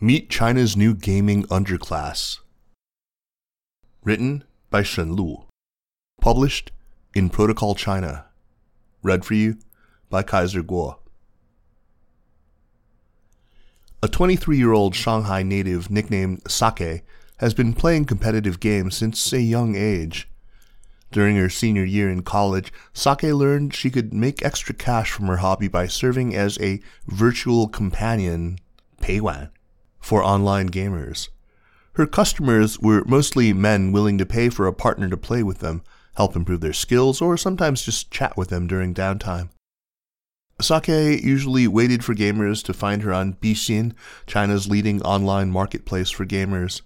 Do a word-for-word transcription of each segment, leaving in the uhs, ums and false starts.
Meet China's new gaming underclass. Written by Shen Lu. Published in Protocol China. Read for you by Kaiser Kuo. A twenty-three-year-old Shanghai native nicknamed Sake has been playing competitive games since a young age. During her senior year in college, Sake learned she could make extra cash from her hobby by serving as a virtual companion, peiwan, for online gamers. Her customers were mostly men willing to pay for a partner to play with them, help improve their skills, or sometimes just chat with them during downtime. Sake usually waited for gamers to find her on Bixin, China's leading online marketplace for gamers.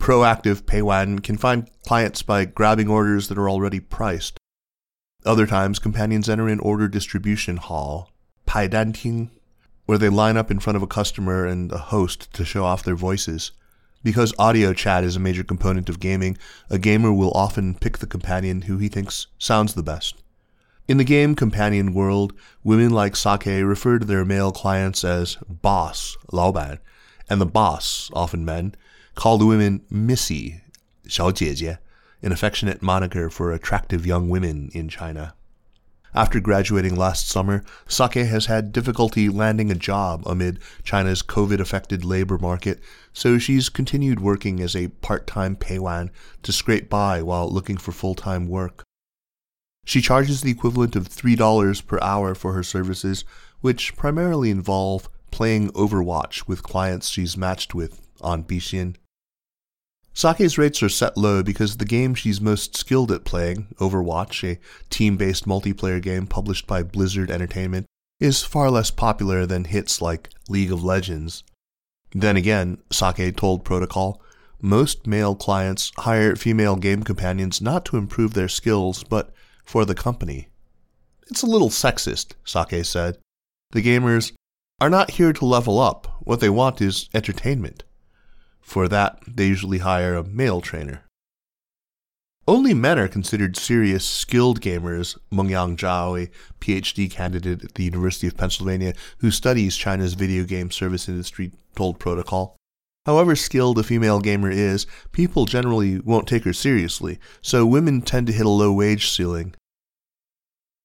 Proactive peiwan can find clients by grabbing orders that are already priced. Other times, companions enter an order distribution hall, Pai Danting, where they line up in front of a customer and a host to show off their voices. Because audio chat is a major component of gaming, a gamer will often pick the companion who he thinks sounds the best. In the game companion world, women like Sake refer to their male clients as boss, laoban, and the boss, often men, call the women missy, xiao jie jie, an affectionate moniker for attractive young women in China. After graduating last summer, Sake has had difficulty landing a job amid China's COVID-affected labor market, so she's continued working as a part-time peiwan to scrape by while looking for full-time work. She charges the equivalent of three dollars per hour for her services, which primarily involve playing Overwatch with clients she's matched with on Bixin. Sake's rates are set low because the game she's most skilled at playing, Overwatch, a team-based multiplayer game published by Blizzard Entertainment, is far less popular than hits like League of Legends. Then again, Sake told Protocol, most male clients hire female game companions not to improve their skills, but for the company. It's a little sexist, Sake said. The gamers are not here to level up. What they want is entertainment. For that, they usually hire a male trainer. Only men are considered serious, skilled gamers, Meng Yang Zhao, a P H D candidate at the University of Pennsylvania who studies China's video game service industry, told Protocol. However skilled a female gamer is, people generally won't take her seriously, so women tend to hit a low wage ceiling.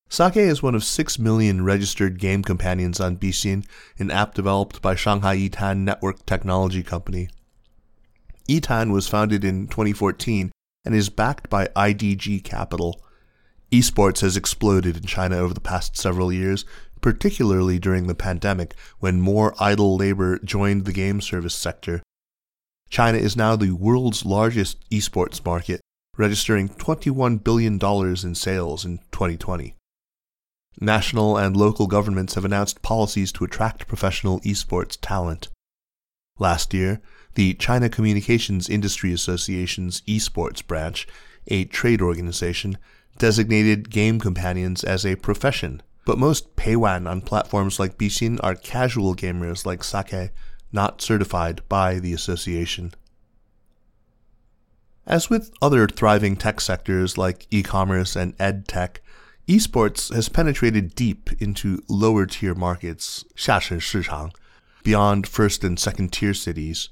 Sake is one of six million registered game companions on Bixin, an app developed by Shanghai Yitan Network Technology Company. Etan was founded in twenty fourteen and is backed by I D G Capital. Esports has exploded in China over the past several years, particularly during the pandemic, when more idle labor joined the game service sector. China is now the world's largest esports market, registering twenty-one billion dollars in sales in twenty twenty. National and local governments have announced policies to attract professional esports talent. Last year, the China Communications Industry Association's esports branch, a trade organization, designated game companions as a profession, but most peiwan on platforms like Bixin are casual gamers like Sake, not certified by the association. As with other thriving tech sectors like e-commerce and ed tech, esports has penetrated deep into lower-tier markets, xia chen shichang, beyond first and second-tier cities.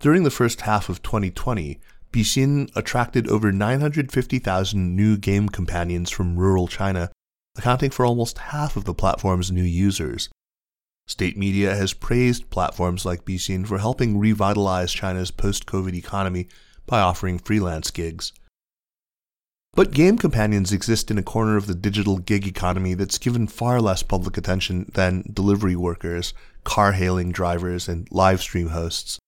During the first half of twenty twenty, Bixin attracted over nine hundred fifty thousand new game companions from rural China, accounting for almost half of the platform's new users. State media has praised platforms like Bixin for helping revitalize China's post-COVID economy by offering freelance gigs. But game companions exist in a corner of the digital gig economy that's given far less public attention than delivery workers, car-hailing drivers, and live stream hosts.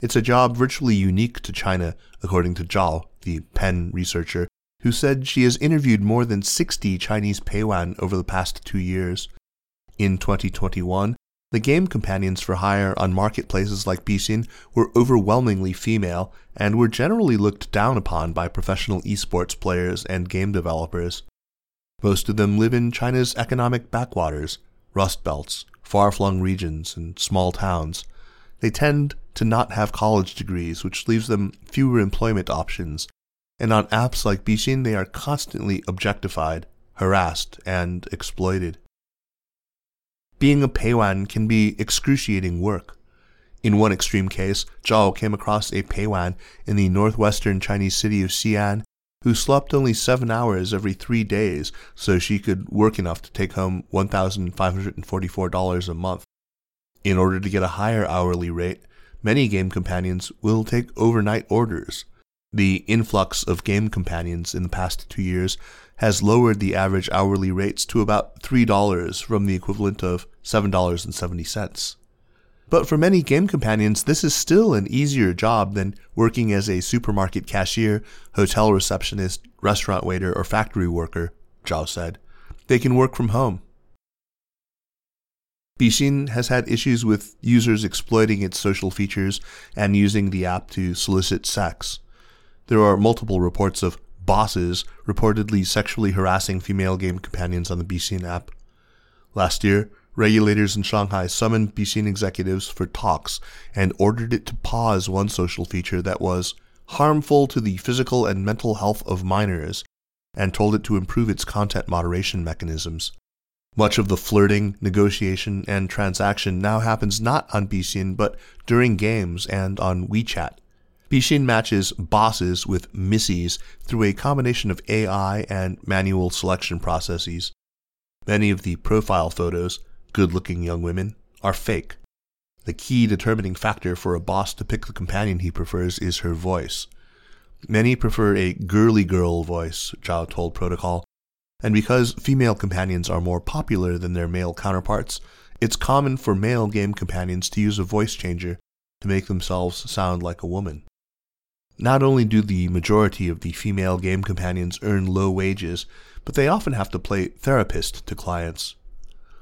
It's a job virtually unique to China, according to Zhao, the Penn researcher, who said she has interviewed more than sixty Chinese peiwan over the past two years. In twenty twenty-one, The game companions for hire on marketplaces like Bixin were overwhelmingly female and were generally looked down upon by professional esports players and game developers. Most of them live in China's economic backwaters, rust belts, far-flung regions, and small towns. They tend to not have college degrees, which leaves them fewer employment options, and on apps like Bixin they are constantly objectified, harassed, and exploited. Being a peiwan can be excruciating work. In one extreme case, Zhao came across a peiwan in the northwestern Chinese city of Xi'an who slept only seven hours every three days so she could work enough to take home one thousand five hundred forty-four dollars a month. In order to get a higher hourly rate, many game companions will take overnight orders. The influx of game companions in the past two years has lowered the average hourly rates to about three dollars from the equivalent of seven dollars and seventy cents. But for many game companions, this is still an easier job than working as a supermarket cashier, hotel receptionist, restaurant waiter, or factory worker, Zhao said. They can work from home. Bixin has had issues with users exploiting its social features and using the app to solicit sex. There are multiple reports of bosses reportedly sexually harassing female game companions on the Bixin app. Last year, regulators in Shanghai summoned Bixin executives for talks and ordered it to pause one social feature that was harmful to the physical and mental health of minors and told it to improve its content moderation mechanisms. Much of the flirting, negotiation, and transaction now happens not on Bixin but during games and on WeChat. Bixin matches bosses with missies through a combination of A I and manual selection processes. Many of the profile photos, good-looking young women, are fake. The key determining factor for a boss to pick the companion he prefers is her voice. Many prefer a girly girl voice, Zhao told Protocol, and because female companions are more popular than their male counterparts, it's common for male game companions to use a voice changer to make themselves sound like a woman. Not only do the majority of the female game companions earn low wages, but they often have to play therapist to clients.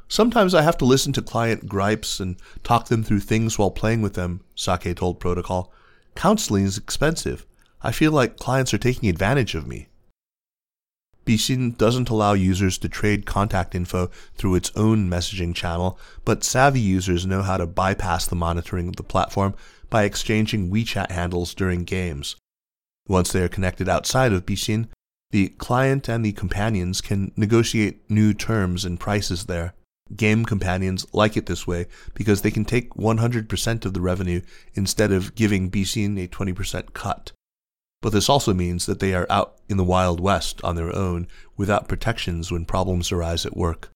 Sometimes I have to listen to client gripes and talk them through things while playing with them, Sake told Protocol. Counseling is expensive. I feel like clients are taking advantage of me. Bixin doesn't allow users to trade contact info through its own messaging channel, but savvy users know how to bypass the monitoring of the platform by exchanging WeChat handles during games. Once they are connected outside of Bixin, the client and the companions can negotiate new terms and prices there. Game companions like it this way because they can take one hundred percent of the revenue instead of giving Bixin a twenty percent cut. But this also means that they are out in the Wild West on their own without protections when problems arise at work.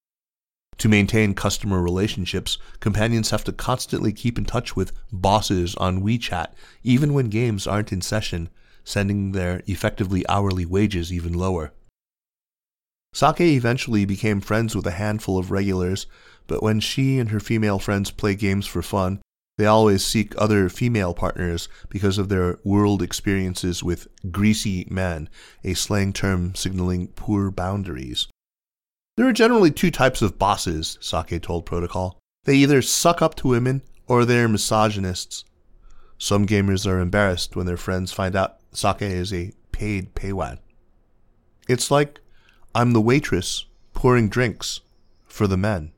To maintain customer relationships, companions have to constantly keep in touch with bosses on WeChat, even when games aren't in session, sending their effectively hourly wages even lower. Sake eventually became friends with a handful of regulars, but when she and her female friends play games for fun, they always seek other female partners because of their world experiences with greasy men, a slang term signaling poor boundaries. There are generally two types of bosses, Sake told Protocol. They either suck up to women or they're misogynists. Some gamers are embarrassed when their friends find out Sake is a paid peiwan. It's like, I'm the waitress pouring drinks for the men.